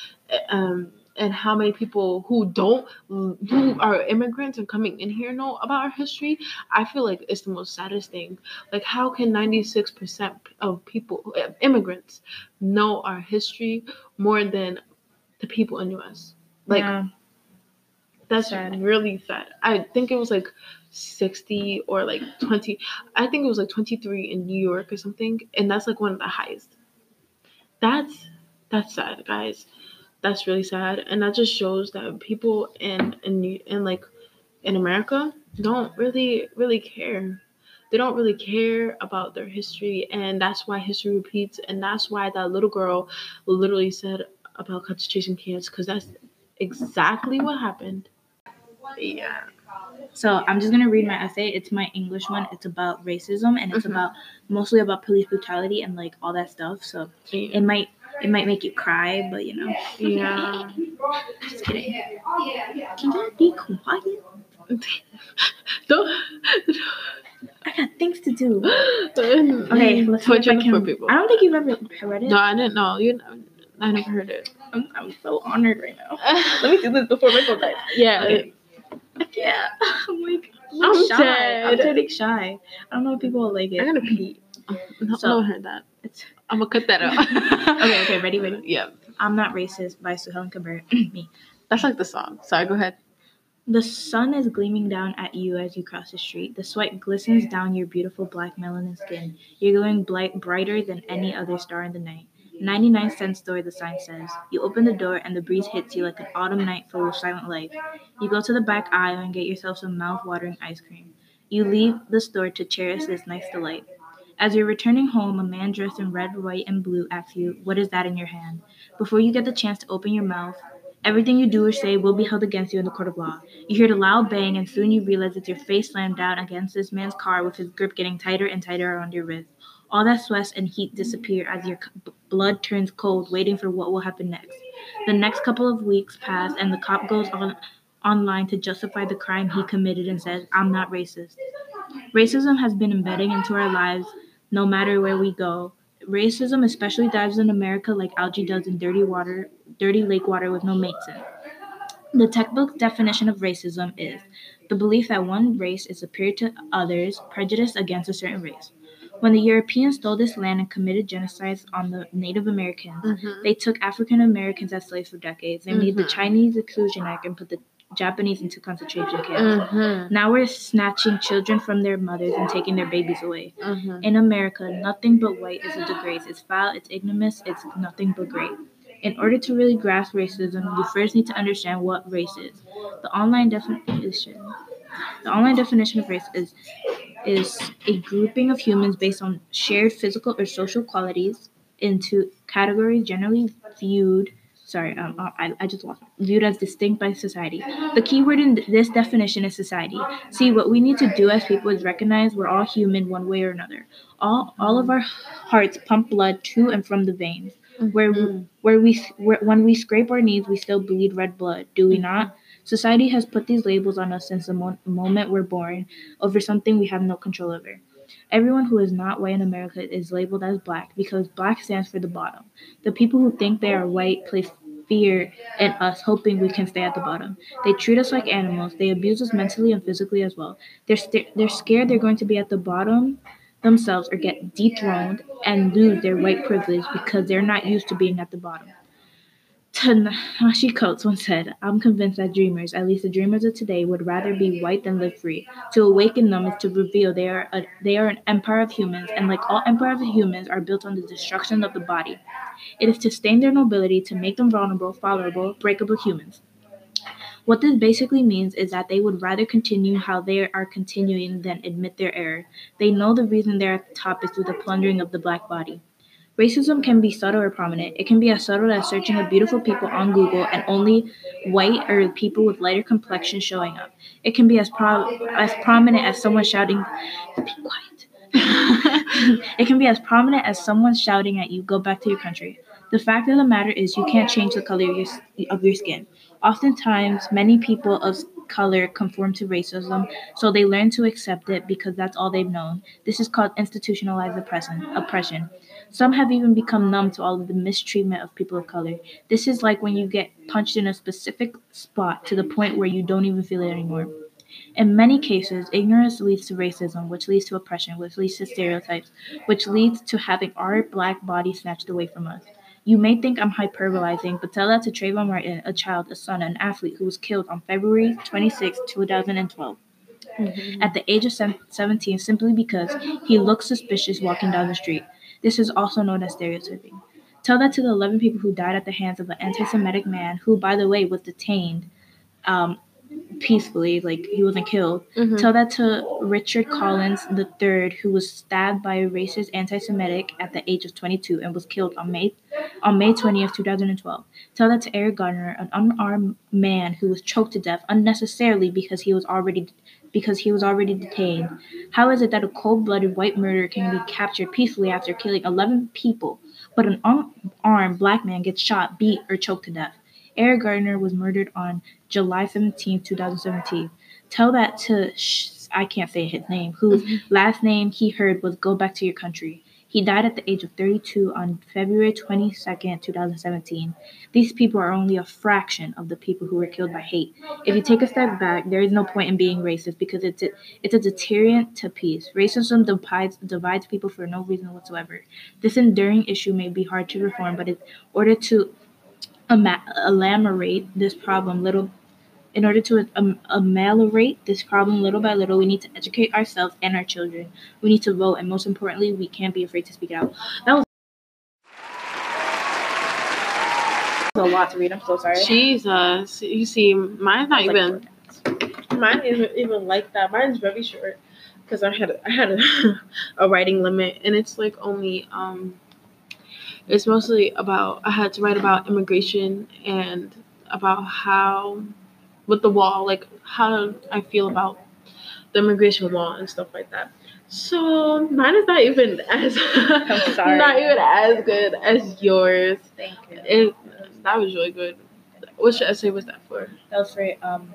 um, and how many people who don't, who are immigrants and coming in here know about our history, I feel like it's the most saddest thing. Like, how can ninety-six percent of people, immigrants, know our history more than the people in U S? Like, yeah. That's sad. Really sad. I think it was like sixty or like twenty. I think it was like twenty-three in New York or something. And that's like one of the highest. That's that's sad, guys. That's really sad. And that just shows that people in in, in like in America don't really, really care. They don't really care about their history. And that's why history repeats. And that's why that little girl literally said about concentration camps, because that's exactly what happened. Yeah. So I'm just going to read my essay. It's my English one. It's about racism, and it's mm-hmm. about mostly about police brutality and like all that stuff. So it might it might make you cry, but you know. Yeah. Just kidding. Can you be quiet? Don't. I got things to do. Okay, let's watch it for people. I don't think you've ever read it. No, I didn't know. You know. I never heard it. I'm, I'm so honored right now. Let me do this before my phone dies. Yeah. Okay. Yeah. I'm like, I'm, I'm shy. Dead. I'm turning shy. I don't know if people will like it. I'm gonna pee. No, so, no one heard that. It's... I'm gonna cut that out. okay, okay, ready, ready? Yeah. I'm Not Racist by Suhail Kabir. Me. That's like the song. Sorry, go ahead. The sun is gleaming down at you as you cross the street. The sweat glistens down your beautiful black melanin skin. You're glowing bl- brighter than any other star in the night. ninety-nine cent store, the sign says. You open the door and the breeze hits you like an autumn night full of silent life. You go to the back aisle and get yourself some mouth-watering ice cream. You leave the store to cherish this nice delight. As you're returning home, a man dressed in red, white, and blue asks you, "What is that in your hand?" Before you get the chance to open your mouth, everything you do or say will be held against you in the court of law. You hear the loud bang, and soon you realize it's your face slammed down against this man's car with his grip getting tighter and tighter around your wrist. All that sweat and heat disappear as your c- blood turns cold, waiting for what will happen next. The next couple of weeks pass, and the cop goes on online to justify the crime he committed and says, "I'm not racist." Racism has been embedding into our lives no matter where we go. Racism especially dives in America like algae does in dirty water, dirty lake water with no mates in it. The textbook definition of racism is the belief that one race is superior to others, prejudiced against a certain race. When the Europeans stole this land and committed genocides on the Native Americans, mm-hmm. they took African Americans as slaves for decades. They mm-hmm. made the Chinese Exclusion Act and put the Japanese into concentration camps. Mm-hmm. Now we're snatching children from their mothers and taking their babies away. Mm-hmm. In America, nothing but white is a disgrace. It's foul, it's ignominious, it's nothing but great. In order to really grasp racism, you first need to understand what race is. The online definition... The online definition of race is is a grouping of humans based on shared physical or social qualities into categories generally viewed, sorry, um, I, I just lost it, viewed as distinct by society. The key word in this definition is society. See, what we need to do as people is recognize we're all human one way or another. All all of our hearts pump blood to and from the veins. Where mm-hmm. where we where, when we scrape our knees, we still bleed red blood, do we not? Society has put these labels on us since the mo- moment we're born over something we have no control over. Everyone who is not white in America is labeled as black because black stands for the bottom. The people who think they are white place fear in us, hoping we can stay at the bottom. They treat us like animals. They abuse us mentally and physically as well. They're st- they're scared they're going to be at the bottom themselves or get dethroned and lose their white privilege because they're not used to being at the bottom. Ta-Nehisi Coates once said, "I'm convinced that dreamers, at least the dreamers of today, would rather be white than live free. To awaken them is to reveal they are a, they are an empire of humans, and like all empires of humans, are built on the destruction of the body. It is to stain their nobility, to make them vulnerable, fallible, breakable humans." What this basically means is that they would rather continue how they are continuing than admit their error. They know the reason they're at the top is through the plundering of the black body. Racism can be subtle or prominent. It can be as subtle as searching of beautiful people on Google and only white or people with lighter complexion showing up. It can be as pro- as prominent as someone shouting, "Be quiet." It can be as prominent as someone shouting at you, "Go back to your country." The fact of the matter is you can't change the color of your, of your skin. Oftentimes, many people of color conform to racism, so they learn to accept it because that's all they've known. This is called institutionalized oppression. Some have even become numb to all of the mistreatment of people of color. This is like when you get punched in a specific spot to the point where you don't even feel it anymore. In many cases, ignorance leads to racism, which leads to oppression, which leads to stereotypes, which leads to having our black body snatched away from us. You may think I'm hyperbolizing, but tell that to Trayvon Martin, a child, a son, an athlete who was killed on February twenty-sixth, two thousand twelve. Mm-hmm. At the age of seventeen, simply because he looked suspicious walking down the street. This is also known as stereotyping. Tell that to the eleven people who died at the hands of an anti-Semitic man who, by the way, was detained um, peacefully, like he wasn't killed. Mm-hmm. Tell that to Richard Collins the third, who was stabbed by a racist anti-Semitic at the age of twenty-two and was killed on May on May twentieth, two thousand twelve. Tell that to Eric Garner, an unarmed man who was choked to death unnecessarily because he was already because he was already detained. How is it that a cold-blooded white murderer can be captured peacefully after killing eleven people, but an unarmed black man gets shot, beat, or choked to death? Eric Garner was murdered on July seventeenth, two thousand seventeen. Tell that to, sh- I can't say his name, whose last name he heard was "Go Back to Your Country." He died at the age of thirty-two on February twenty-second, two thousand seventeen. These people are only a fraction of the people who were killed by hate. If you take a step back, there is no point in being racist because it's a, it's a deterrent to peace. Racism divides, divides people for no reason whatsoever. This enduring issue may be hard to reform, but in order to ama- ameliorate this problem little In order to um, ameliorate this problem little by little, we need to educate ourselves and our children. We need to vote, and most importantly, we can't be afraid to speak out. That was a lot to read. I'm so sorry. Jesus, you see, mine's not even. Like mine isn't even like that. Mine's very short because I had I had a, a writing limit, and it's like only um, it's mostly about I had to write about immigration and about how. With the wall, like how I feel about the immigration wall and stuff like that. So mine is not even as I'm sorry. not even as good as yours. Thank you. It, that was really good. Which essay was that for? That was for um.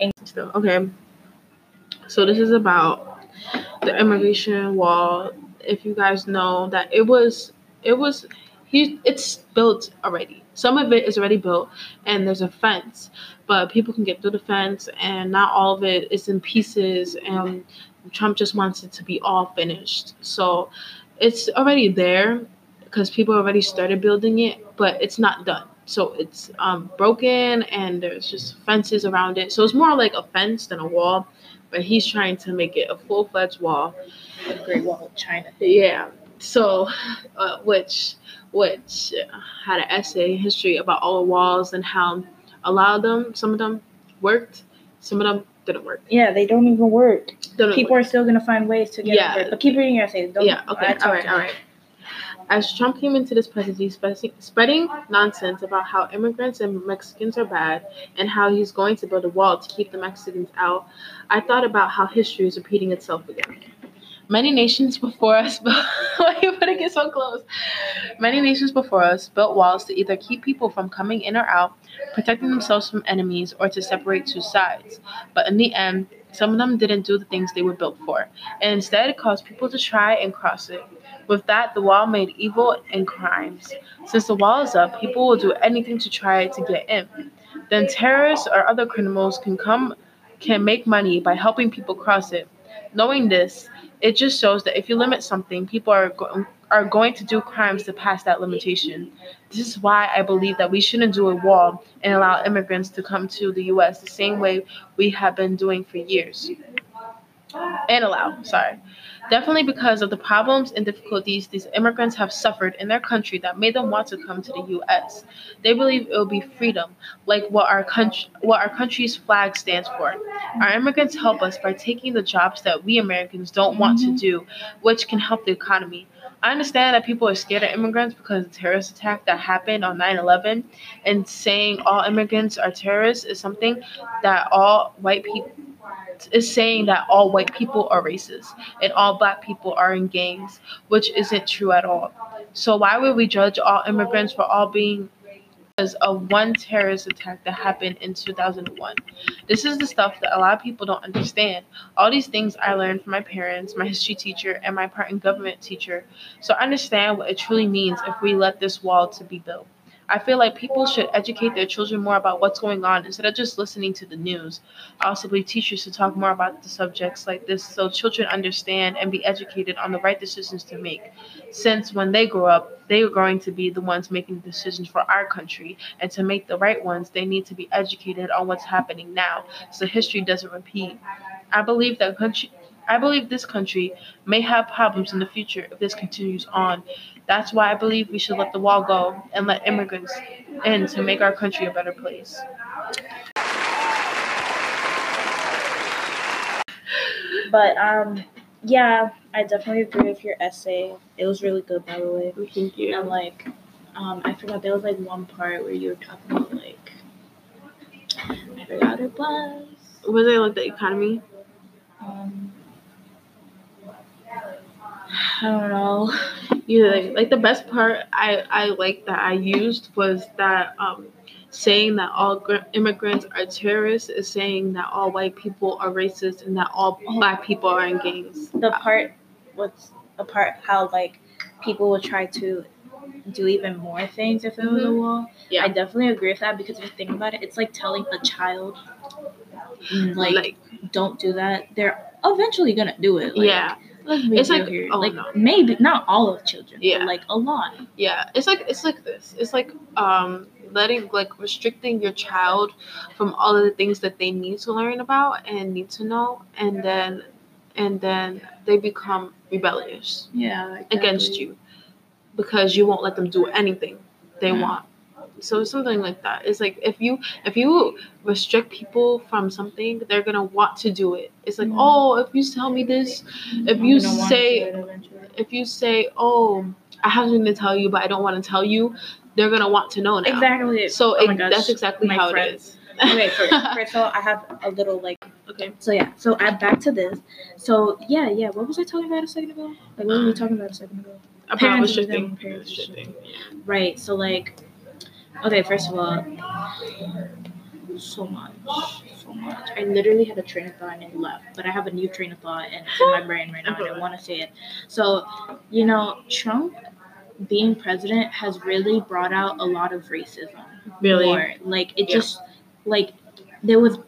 English. Okay. So this is about the immigration wall. If you guys know that it was, it was, he. It's built already. Some of it is already built, and there's a fence, but people can get through the fence, and not all of it is in pieces, and Trump just wants it to be all finished. So it's already there because people already started building it, but it's not done. So it's um, broken, and there's just fences around it. So it's more like a fence than a wall, but he's trying to make it a full-fledged wall. The Great Wall of China. Yeah. So, uh, which... which had an essay history about all the walls and how a lot of them, some of them worked, some of them didn't work. Yeah, they don't even work. Don't people work. Are still going to find ways to get yeah. it. But keep reading your essays. Don't yeah, okay, all right, all right. As Trump came into this presidency spreading nonsense about how immigrants and Mexicans are bad and how he's going to build a wall to keep the Mexicans out, I thought about how history is repeating itself again. Many nations before us, built, why you put it so close? Many nations before us built walls to either keep people from coming in or out, protecting themselves from enemies, or to separate two sides. But in the end, some of them didn't do the things they were built for, and instead it caused people to try and cross it. With that, the wall made evil and crimes. Since the wall is up, people will do anything to try to get in. Then terrorists or other criminals can come, can make money by helping people cross it. Knowing this, it just shows that if you limit something, people are go- are going to do crimes to pass that limitation. This is why I believe that we shouldn't do a wall and allow immigrants to come to the U S the same way we have been doing for years. And allow, sorry. Definitely because of the problems and difficulties these immigrants have suffered in their country that made them want to come to the U S. They believe it will be freedom, like what our country, what our country's flag stands for. Our immigrants help us by taking the jobs that we Americans don't want to do, which can help the economy. I understand that people are scared of immigrants because of the terrorist attack that happened on nine eleven, and saying all immigrants are terrorists is something that all white people is saying that all white people are racist and all black people are in gangs, which isn't true at all. So why would we judge all immigrants for all being of one terrorist attack that happened in two thousand one. This is the stuff that a lot of people don't understand. All these things I learned from my parents, my history teacher, and my part in government teacher, so I understand what it truly means if we let this wall to be built. I feel like people should educate their children more about what's going on instead of just listening to the news. I also believe teachers should talk more about the subjects like this so children understand and be educated on the right decisions to make, since when they grow up, they are going to be the ones making decisions for our country, and to make the right ones, they need to be educated on what's happening now so history doesn't repeat. I believe that country... I believe this country may have problems in the future if this continues on. That's why I believe we should let the wall go and let immigrants in to make our country a better place. But, um, yeah, I definitely agree with your essay. It was really good, by the way. Thank you. And, like, um, I forgot there was, like, one part where you were talking about, like, I forgot it was. Was it, like, the economy? Um... I don't know. Yeah, like, like the best part I, I like that I used was that um, saying that all gr- immigrants are terrorists is saying that all white people are racist and that all black people are in gangs. The part what's the part how like people will try to do even more things if it was a wall. Yeah, I definitely agree with that because if you think about it, it's like telling a child like, like don't do that. They're eventually gonna do it. Like, yeah. It's like, oh, like no. Maybe not all of children, yeah. But like a lot. Yeah, it's like it's like this. It's like um letting like restricting your child from all of the things that they need to learn about and need to know, and then and then they become rebellious. Yeah, exactly. Against you because you won't let them do anything they mm-hmm. want. So something like that. It's like if you if you restrict people from something, they're gonna want to do it. It's like, mm-hmm. oh, if you tell me this, if I'm you say, if you say, oh, I have something to tell you, but I don't want to tell you, they're gonna want to know now. Exactly. So oh it, that's exactly my how friends. It is. Okay, so first of all, I have a little like. Okay. So yeah. So I back to this. So yeah, yeah. What was I talking about a second ago? Like what were we talking about a second ago? A parents restricting. Parents restricting. Right. So like. Okay, first of all, so much, so much. I literally had a train of thought and it left, but I have a new train of thought and it's in my brain right now and I want to say it. So, you know, Trump being president has really brought out a lot of racism. Really? More. Like, it yeah. just, like, there was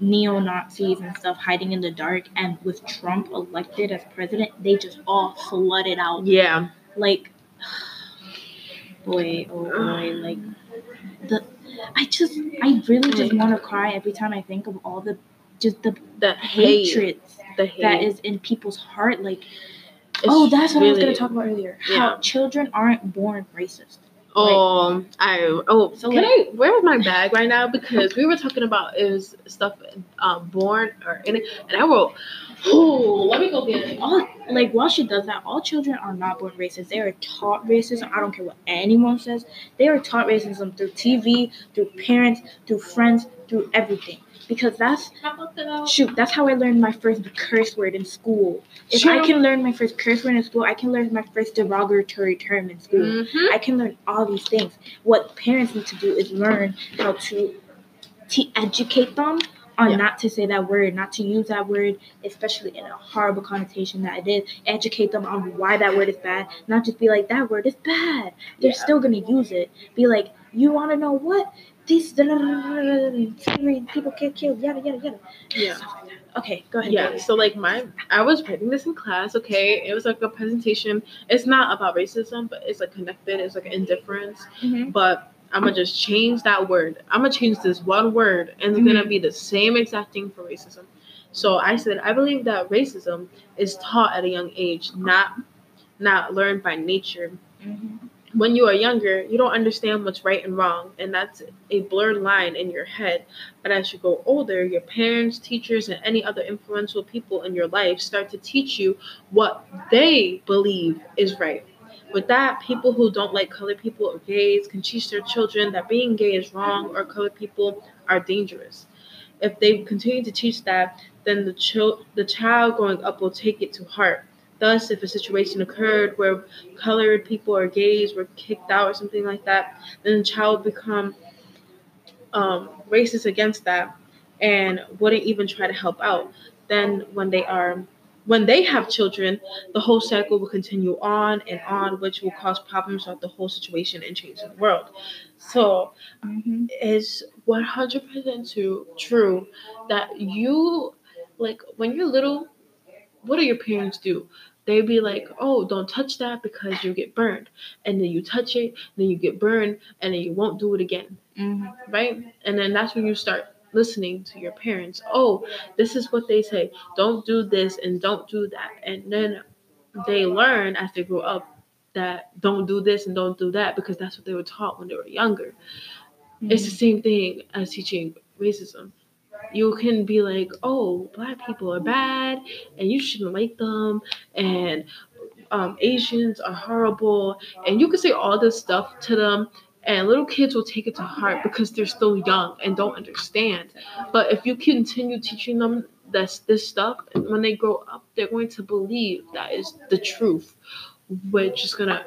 neo-Nazis and stuff hiding in the dark, and with Trump elected as president, they just all flooded out. Yeah. Like, boy, oh boy, like... The, I just, I really just want to cry every time I think of all the, just the the hatred the hate. that is in people's heart. Like, it's oh, that's really, what I was going to talk about earlier. Yeah. How children aren't born racist. Oh, like, I oh. So can like, I? Where's my bag right now? Because we were talking about is stuff um, born or in it, and I wrote. Oh, let me go get it. All, like, while she does that, all children are not born racist. They are taught racism. I don't care what anyone says. They are taught racism through T V, through parents, through friends, through everything. Because that's, shoot, that's how I learned my first curse word in school. If sure. I can learn my first curse word in school, I can learn my first derogatory term in school. Mm-hmm. I can learn all these things. What parents need to do is learn how to te- educate them. On yeah. not to say that word, not to use that word, especially in a horrible connotation that it is. Educate them on why that word is bad. Not just be like, that word is bad. They're yeah. still going to use it. Be like, you want to know what? These people get killed, yada, yada, yada. Yeah. Okay, go ahead. Yeah, go ahead. So like my, I was writing this in class, okay? It was like a presentation. It's not about racism, but it's like connected. It's like indifference. Mm-hmm. But... I'm going to just change that word. I'm going to change this one word, and it's mm-hmm. going to be the same exact thing for racism. So I said, I believe that racism is taught at a young age, not not learned by nature. Mm-hmm. When you are younger, you don't understand what's right and wrong, and that's a blurred line in your head. But as you go older, your parents, teachers, and any other influential people in your life start to teach you what they believe is right. With that, people who don't like colored people or gays can teach their children that being gay is wrong or colored people are dangerous. If they continue to teach that, then the, ch- the child growing up will take it to heart. Thus, if a situation occurred where colored people or gays were kicked out or something like that, then the child would become um, racist against that and wouldn't even try to help out. Then when they are, when they have children, the whole cycle will continue on and on, which will cause problems throughout the whole situation and change the world. So mm-hmm. It's one hundred percent too true that you, like, when you're little, what do your parents do? They'd be like, oh, don't touch that because you get burned. And then you touch it, then you get burned, and then you won't do it again. Mm-hmm. Right? And then that's when you start listening to your parents. Oh, this is what they say. Don't do this and don't do that. And then they learn as they grow up that don't do this and don't do that because that's what they were taught when they were younger. Mm-hmm. It's the same thing as teaching racism. You can be like, oh, black people are bad and you shouldn't like them, and um, Asians are horrible, and you can say all this stuff to them, and little kids will take it to heart because they're still young and don't understand. But if you continue teaching them this, this stuff, when they grow up, they're going to believe that is the truth, which is going to,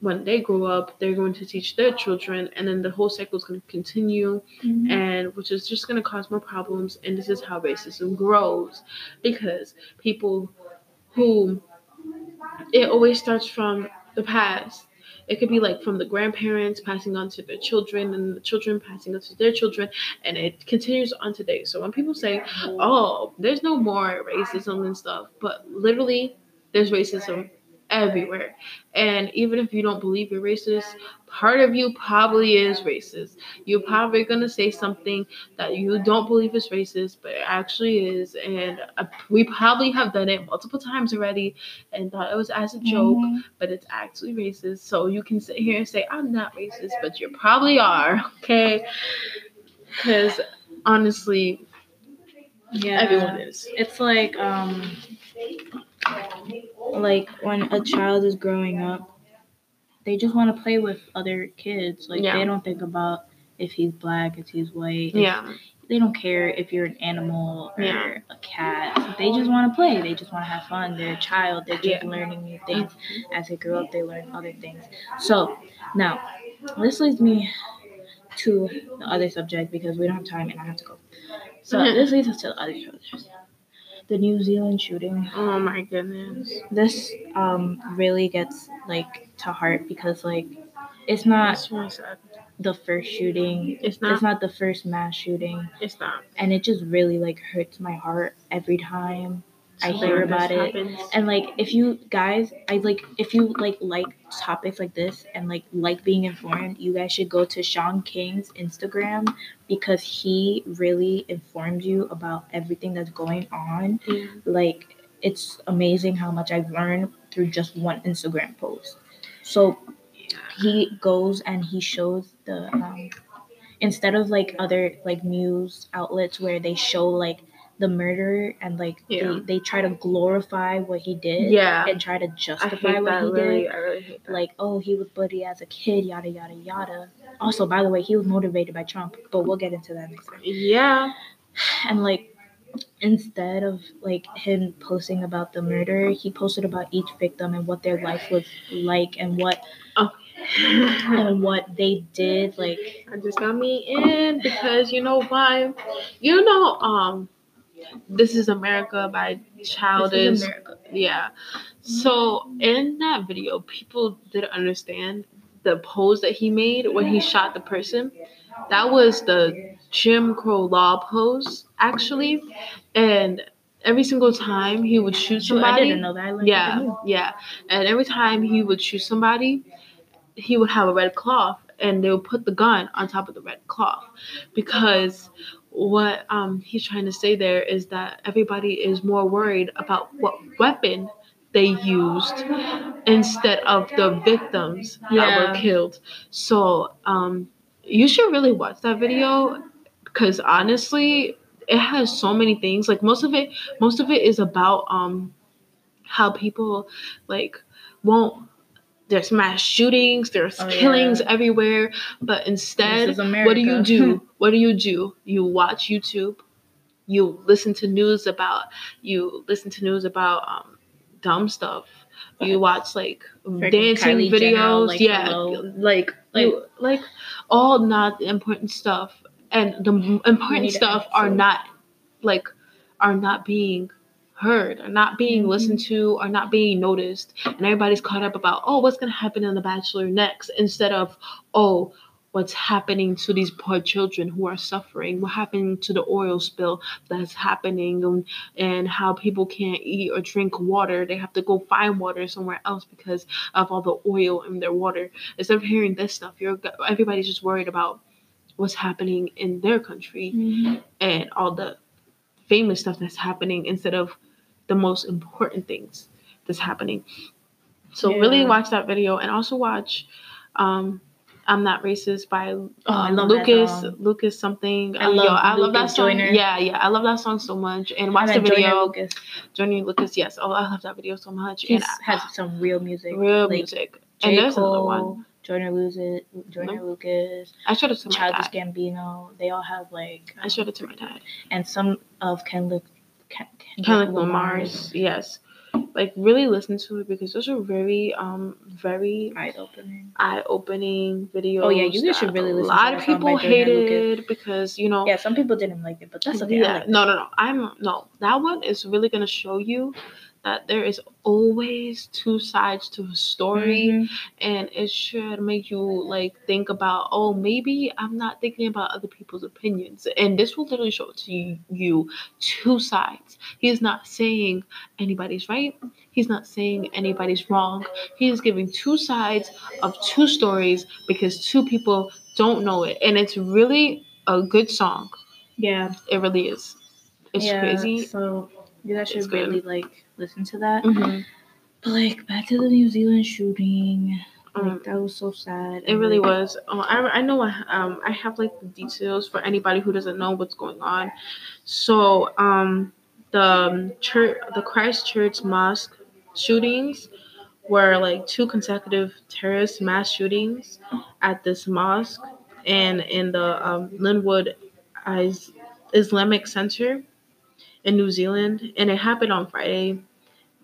when they grow up, they're going to teach their children, and then the whole cycle is going to continue, mm-hmm. and which is just going to cause more problems. And this is how racism grows, because people who, it always starts from the past. It could be like from the grandparents passing on to their children, and the children passing on to their children, and it continues on today. So when people say, oh, there's no more racism and stuff, but literally there's racism everywhere. And even if you don't believe you're racist, part of you probably is racist. You're probably going to say something that you don't believe is racist, but it actually is. And we probably have done it multiple times already and thought it was as a joke, mm-hmm. but it's actually racist. So you can sit here and say, I'm not racist, but you probably are, okay? Because honestly, yeah, everyone is. It's like, um, like when a child is growing up, they just want to play with other kids. Like, yeah. They don't think about if he's black, if he's white. If, yeah. They don't care if you're an animal or yeah. a cat. They just want to play. They just want to have fun. They're a child. They're just yeah. learning new things. As they grow up, they learn other things. So, now, this leads me to the other subject because we don't have time and I have to go. So, mm-hmm. this leads us to the other subject. The New Zealand shooting. Oh my goodness. This um really gets like to heart because like it's not really the first shooting. It's not. It's not the first mass shooting. It's not. And it just really like hurts my heart every time so I hear about it. Happens. And like if you guys, I like if you like like topics like this and like like being informed, you guys should go to Sean King's Instagram because he really informs you about everything that's going on. Mm. Like, it's amazing how much I've learned through just one Instagram post. So he goes and he shows the um, instead of like other like news outlets where they show like the murderer and like yeah. they, they try to glorify what he did yeah. and try to justify what that, he really, did. I really hate that. Like, oh, he was bullied as a kid, yada, yada, yada. Also, by the way, he was motivated by Trump, but we'll get into that next time. Yeah. And like, instead of like him posting about the murder, he posted about each victim and what their life was like and what oh. and what they did. Like, I just got me in because you know why? You know, um, This is America by Childish. This is America. Yeah. So in that video, people didn't understand the pose that he made when he shot the person. That was the Jim Crow law pose, actually. And every single time he would shoot somebody. I didn't know that. I learned yeah, that. Yeah. And every time he would shoot somebody, he would have a red cloth, and they would put the gun on top of the red cloth because what um he's trying to say there is that everybody is more worried about what weapon they used instead of the victims yeah. that were killed. So um you should really watch that video because honestly it has so many things. Like most of it most of it is about um how people like won't. There's mass shootings, there's oh, killings yeah. everywhere. But instead, what do you do? What do you do? You watch YouTube. You listen to news about, you listen to news about um, dumb stuff. But you watch like dancing Kylie videos, Jenner, like, yeah, low, like like you, like all not important stuff, and the important stuff are not like are not being heard, are not being mm-hmm. listened to, are not being noticed, and everybody's caught up about oh what's gonna happen on The Bachelor next instead of oh. What's happening to these poor children who are suffering? What happened to the oil spill that's happening, and, and how people can't eat or drink water? They have to go find water somewhere else because of all the oil in their water. Instead of hearing this stuff, you're everybody's just worried about what's happening in their country mm-hmm. and all the famous stuff that's happening instead of the most important things that's happening. So yeah. really watch that video, and also watch. Um, I'm Not Racist by um, oh, Lucas, Lucas something. I um, love, yo, I Lucas love that song. Joyner. Yeah, yeah. I love that song so much. And watch the video. Joyner Lucas. Joyner Lucas, yes. Oh, I love that video so much. He has I, some real music. Real like music. J. And there's Cole, another one. Joyner, Luzit, Joyner no. Lucas. I showed it to my Childish dad. Childish Gambino. They all have like... Um, I showed it to my dad. And some of Kendrick, Kendrick, Kendrick Lamar's. Yes. Like, really listen to it because those are very, um, very eye-opening, eye-opening videos. Oh, yeah, you guys should really listen to it. A lot of people hated it because, you know. Yeah, some people didn't like it, but that's okay. Yeah, no, no, no. I'm, no, that one is really going to show you that there is always two sides to a story. Mm-hmm. And it should make you, like, think about, oh, maybe I'm not thinking about other people's opinions. And this will literally show to you two sides. He's not saying anybody's right. He's not saying anybody's wrong. He is giving two sides of two stories because two people don't know it. And it's really a good song. Yeah. It really is. It's yeah, crazy. So you guys should really, like, listen to that. Mm-hmm. But, like, back to the New Zealand shooting. Like, um, that was so sad. It and really like, was. Oh, I, I know I, um, I have, like, the details for anybody who doesn't know what's going on. So, um... The church, the Christchurch mosque shootings were like two consecutive terrorist mass shootings at this mosque and in the um, Linwood Islamic Center in New Zealand. And it happened on Friday,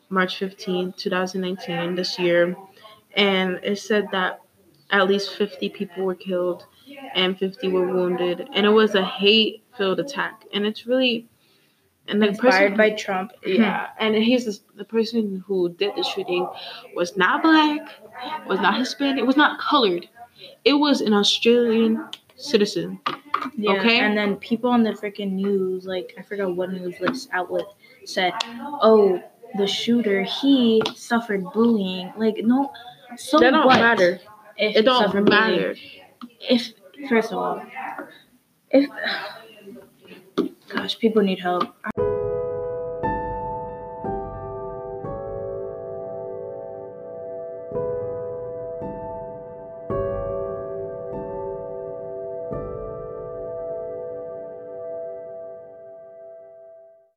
March fifteenth, twenty nineteen, this year. And it said that at least fifty people were killed and fifty were wounded. And it was a hate-filled attack. And it's really... And the Inspired person, by Trump. Yeah. And he's this, the person who did the shooting was not black, was not Hispanic, was not colored. It was an Australian citizen. Yeah. Okay? And then people on the freaking news, like, I forgot what news outlet said, oh, the shooter, he suffered bullying. Like, no. So that don't what matter. It don't matter. Bullying. If, first of all, if, gosh, people need help. I-